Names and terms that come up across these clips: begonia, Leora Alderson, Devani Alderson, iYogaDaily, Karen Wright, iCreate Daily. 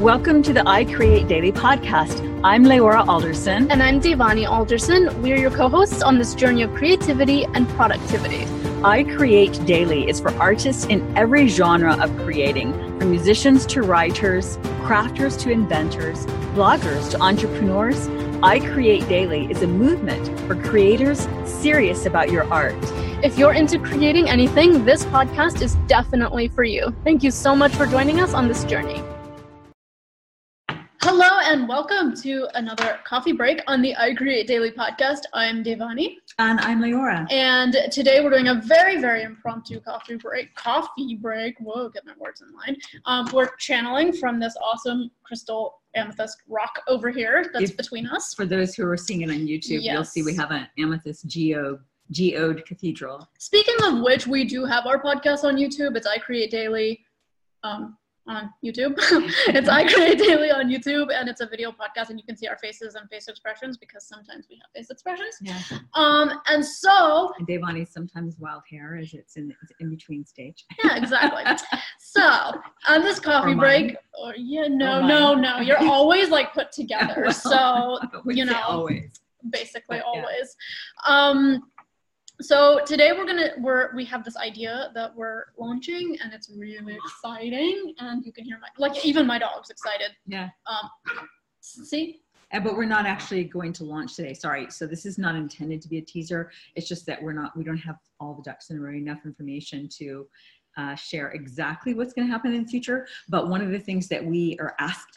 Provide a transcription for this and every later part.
Welcome to the iCreate Daily podcast. I'm Leora Alderson. And I'm Devani Alderson. We're your co-hosts on this journey of creativity and productivity. iCreate Daily is for artists in every genre of creating, from musicians to writers, crafters to inventors, bloggers to entrepreneurs. iCreate Daily is a movement for creators serious about your art. If you're into creating anything, this podcast is definitely for you. Thank you so much for joining us on this journey. Hello and welcome to another coffee break on the iCreate Daily podcast. I'm Devani. And I'm Leora. And today we're doing a very, very impromptu coffee break. Whoa, get my words in line. We're channeling from this awesome crystal amethyst rock over here that's between us. For those who are seeing it on YouTube, yes. You'll see we have an amethyst geode cathedral. Speaking of which, we do have our podcast on YouTube. It's iCreate Daily. On YouTube. It's iCreate Daily on YouTube, and it's a video podcast, and you can see our faces and face expressions because sometimes we have face expressions. Yeah. And Devani sometimes wild hair as it's in between stage. Yeah, exactly. So on this coffee break, no, you're always like put together. Yeah, well, so you know, always. Basically but, always. Yeah. So today we have this idea that we're launching, and it's really exciting, and you can hear even my dog's excited. Yeah. See? But we're not actually going to launch today. Sorry. So this is not intended to be a teaser. It's just that we don't have all the ducks in a row, enough information to share exactly what's going to happen in the future. But one of the things that we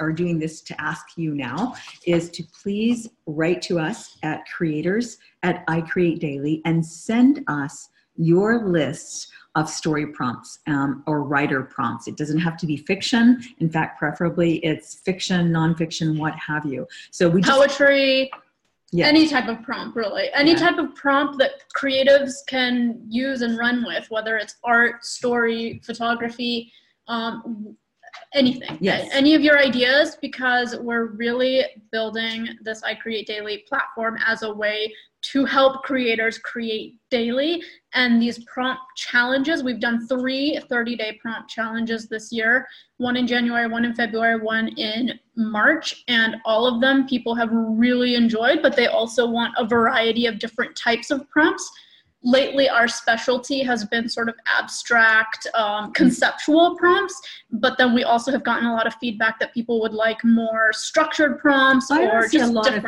are doing this to ask you now is to please write to us at creators@iCreateDaily and send us your lists of story prompts or writer prompts. It doesn't have to be fiction. In fact, preferably it's fiction, nonfiction, what have you. So we just poetry. Yes. Any type of prompt, really. Any type of prompt that creatives can use and run with, whether it's art, story, photography, anything. Yes. Any of your ideas, because we're really building this iCreate Daily platform as a way to help creators create daily. And these prompt challenges, we've done 3 30-day prompt challenges this year, one in January, one in February, one in March, and all of them people have really enjoyed, but they also want a variety of different types of prompts. Lately, our specialty has been sort of abstract, conceptual prompts, but then we also have gotten a lot of feedback that people would like more structured prompts of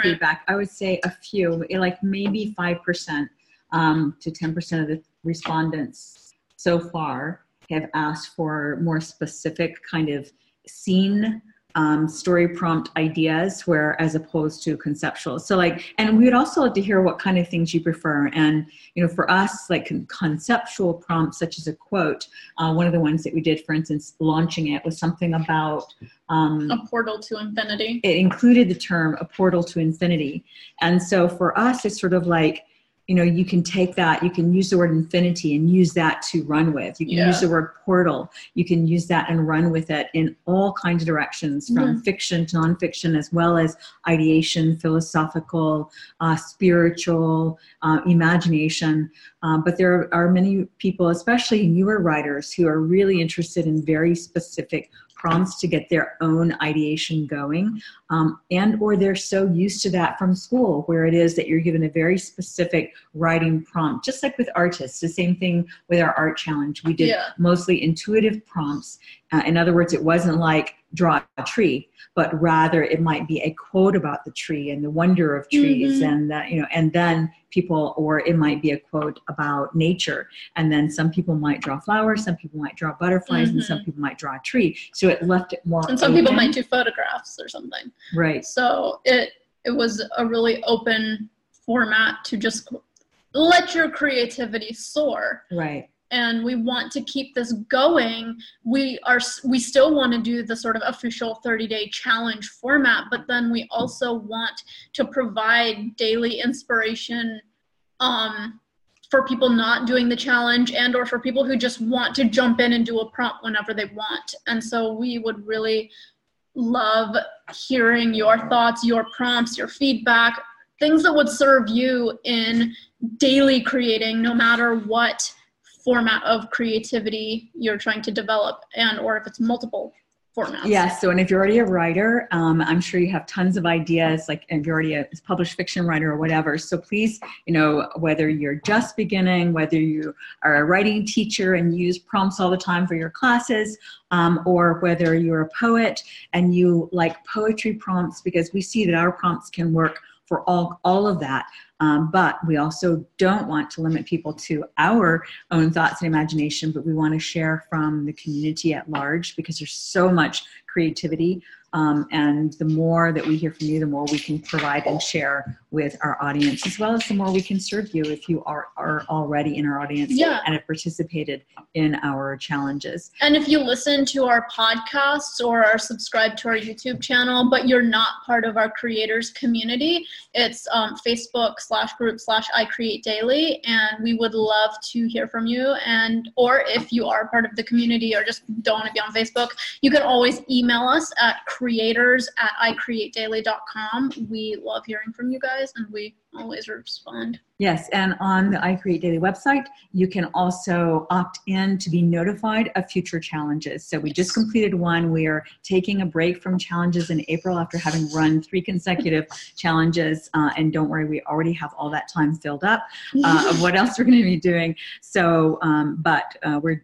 feedback. I would say a few, like maybe 5% to 10% of the respondents so far have asked for more specific kind of scene story prompt ideas, where as opposed to conceptual. So and we would also like to hear what kind of things you prefer. And, you know, for us, like conceptual prompts, such as a quote, one of the ones that we did, for instance, launching it was something about a portal to infinity. It included the term a portal to infinity. And so for us, it's sort of like, you know, you can take that, you can use the word infinity and use that to run with. You can use the word portal. You can use that and run with it in all kinds of directions, from fiction to nonfiction, as well as ideation, philosophical, spiritual, imagination. But there are many people, especially newer writers, who are really interested in very specific prompts to get their own ideation going, and or they're so used to that from school, where it is that you're given a very specific writing prompt, just like with artists. The same thing with our art challenge. We did mostly intuitive prompts. In other words, it wasn't like draw a tree, but rather it might be a quote about the tree and the wonder of trees, and that, you know, and then people, or it might be a quote about nature, and then some people might draw flowers, some people might draw butterflies, and some people might draw a tree. So it left it more and some open. People might do photographs or something. Right. So it was a really open format to just let your creativity soar. Right. And we want to keep this going. We still want to do the sort of official 30-day challenge format, but then we also want to provide daily inspiration for people not doing the challenge, and or for people who just want to jump in and do a prompt whenever they want. And so we would really love hearing your thoughts, your prompts, your feedback, things that would serve you in daily creating, no matter what format of creativity you're trying to develop, and or if it's multiple formats. Yeah. So, and if you're already a writer, I'm sure you have tons of ideas, like if you're already a published fiction writer or whatever. So please, you know, whether you're just beginning, whether you are a writing teacher and use prompts all the time for your classes, or whether you're a poet and you like poetry prompts, because we see that our prompts can work for all of that. But we also don't want to limit people to our own thoughts and imagination, but we want to share from the community at large, because there's so much creativity. And the more that we hear from you, the more we can provide and share with our audience, as well as the more we can serve you if you are already in our audience and have participated in our challenges. And if you listen to our podcasts or are subscribed to our YouTube channel, but you're not part of our creators community, it's Facebook.com/group/iCreate Daily. And we would love to hear from you. And, or if you are part of the community or just don't want to be on Facebook, you can always email us at creators@iCreateDaily.com. We love hearing from you guys, and we always respond. Yes, and on the iCreate Daily website, you can also opt in to be notified of future challenges. So we just completed one. We are taking a break from challenges in April after having run 3 consecutive challenges. And don't worry, we already have all that time filled up of what else we're going to be doing. So,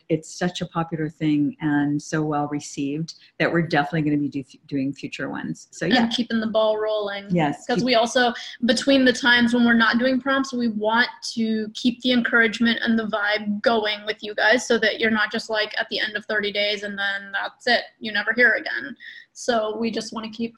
it's such a popular thing and so well received that we're definitely going to be doing future ones. So yeah, and keeping the ball rolling. Yes, because we also, between the times when we're not doing prompts, we want to keep the encouragement and the vibe going with you guys, so that you're not just like at the end of 30 days and then that's it, you never hear again. So we just want to keep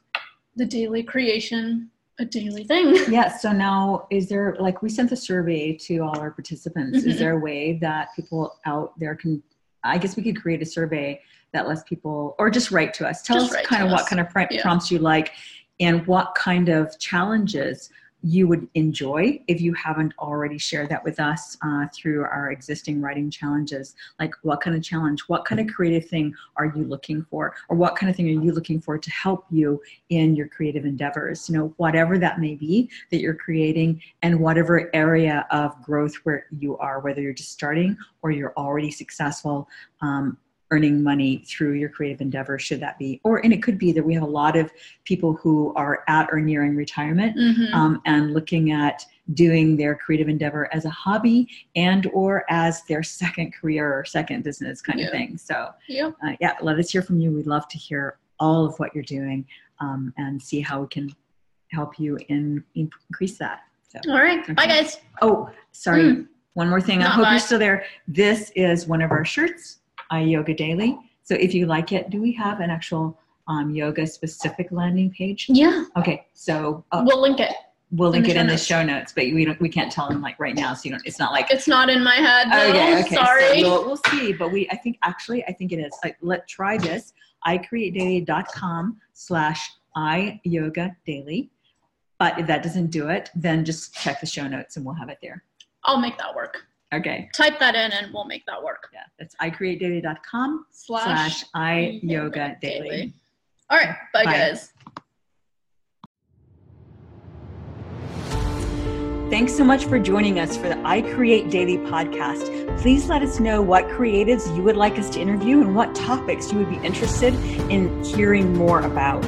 the daily creation a daily thing. Yeah. So now, is there, like, we sent the survey to all our participants. Mm-hmm. Is there a way that people out there can, I guess we could create a survey that lets people, or just write to us, what kind of prompts you like and what kind of challenges you would enjoy if you haven't already shared that with us through our existing writing challenges. Like, what kind of challenge, what kind of creative thing are you looking for? Or what kind of thing are you looking for to help you in your creative endeavors? You know, whatever that may be that you're creating, and whatever area of growth where you are, whether you're just starting or you're already successful, earning money through your creative endeavor, should that be, and it could be that we have a lot of people who are at or nearing retirement, and looking at doing their creative endeavor as a hobby and or as their second career or second business kind of thing. So let us hear from you. We'd love to hear all of what you're doing, and see how we can help you increase that. So, all right. Okay. Bye guys. Oh, sorry. One more thing. I hope you're still there. This is one of our shirts, iYoga Daily. So if you like it, do we have an actual yoga specific landing page? Yeah. Okay. So we'll link it in the show notes, but we can't tell them like right now. So it's not like, it's not in my head. No. Okay. Sorry. So we'll see, but I think it is. Like, try this, iCreateDaily.com/iYogaDaily. But if that doesn't do it, then just check the show notes and we'll have it there. I'll make that work. Okay. Type that in and we'll make that work. Yeah, that's iCreateDaily.com/iYogaDaily. All right. Bye, guys. Thanks so much for joining us for the iCreate Daily podcast. Please let us know what creatives you would like us to interview and what topics you would be interested in hearing more about.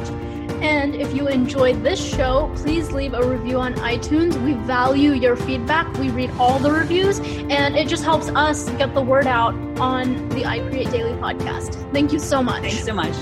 And if you enjoyed this show, please leave a review on iTunes. We value your feedback. We read all the reviews, and it just helps us get the word out on the iCreate Daily podcast. Thank you so much. Thanks so much.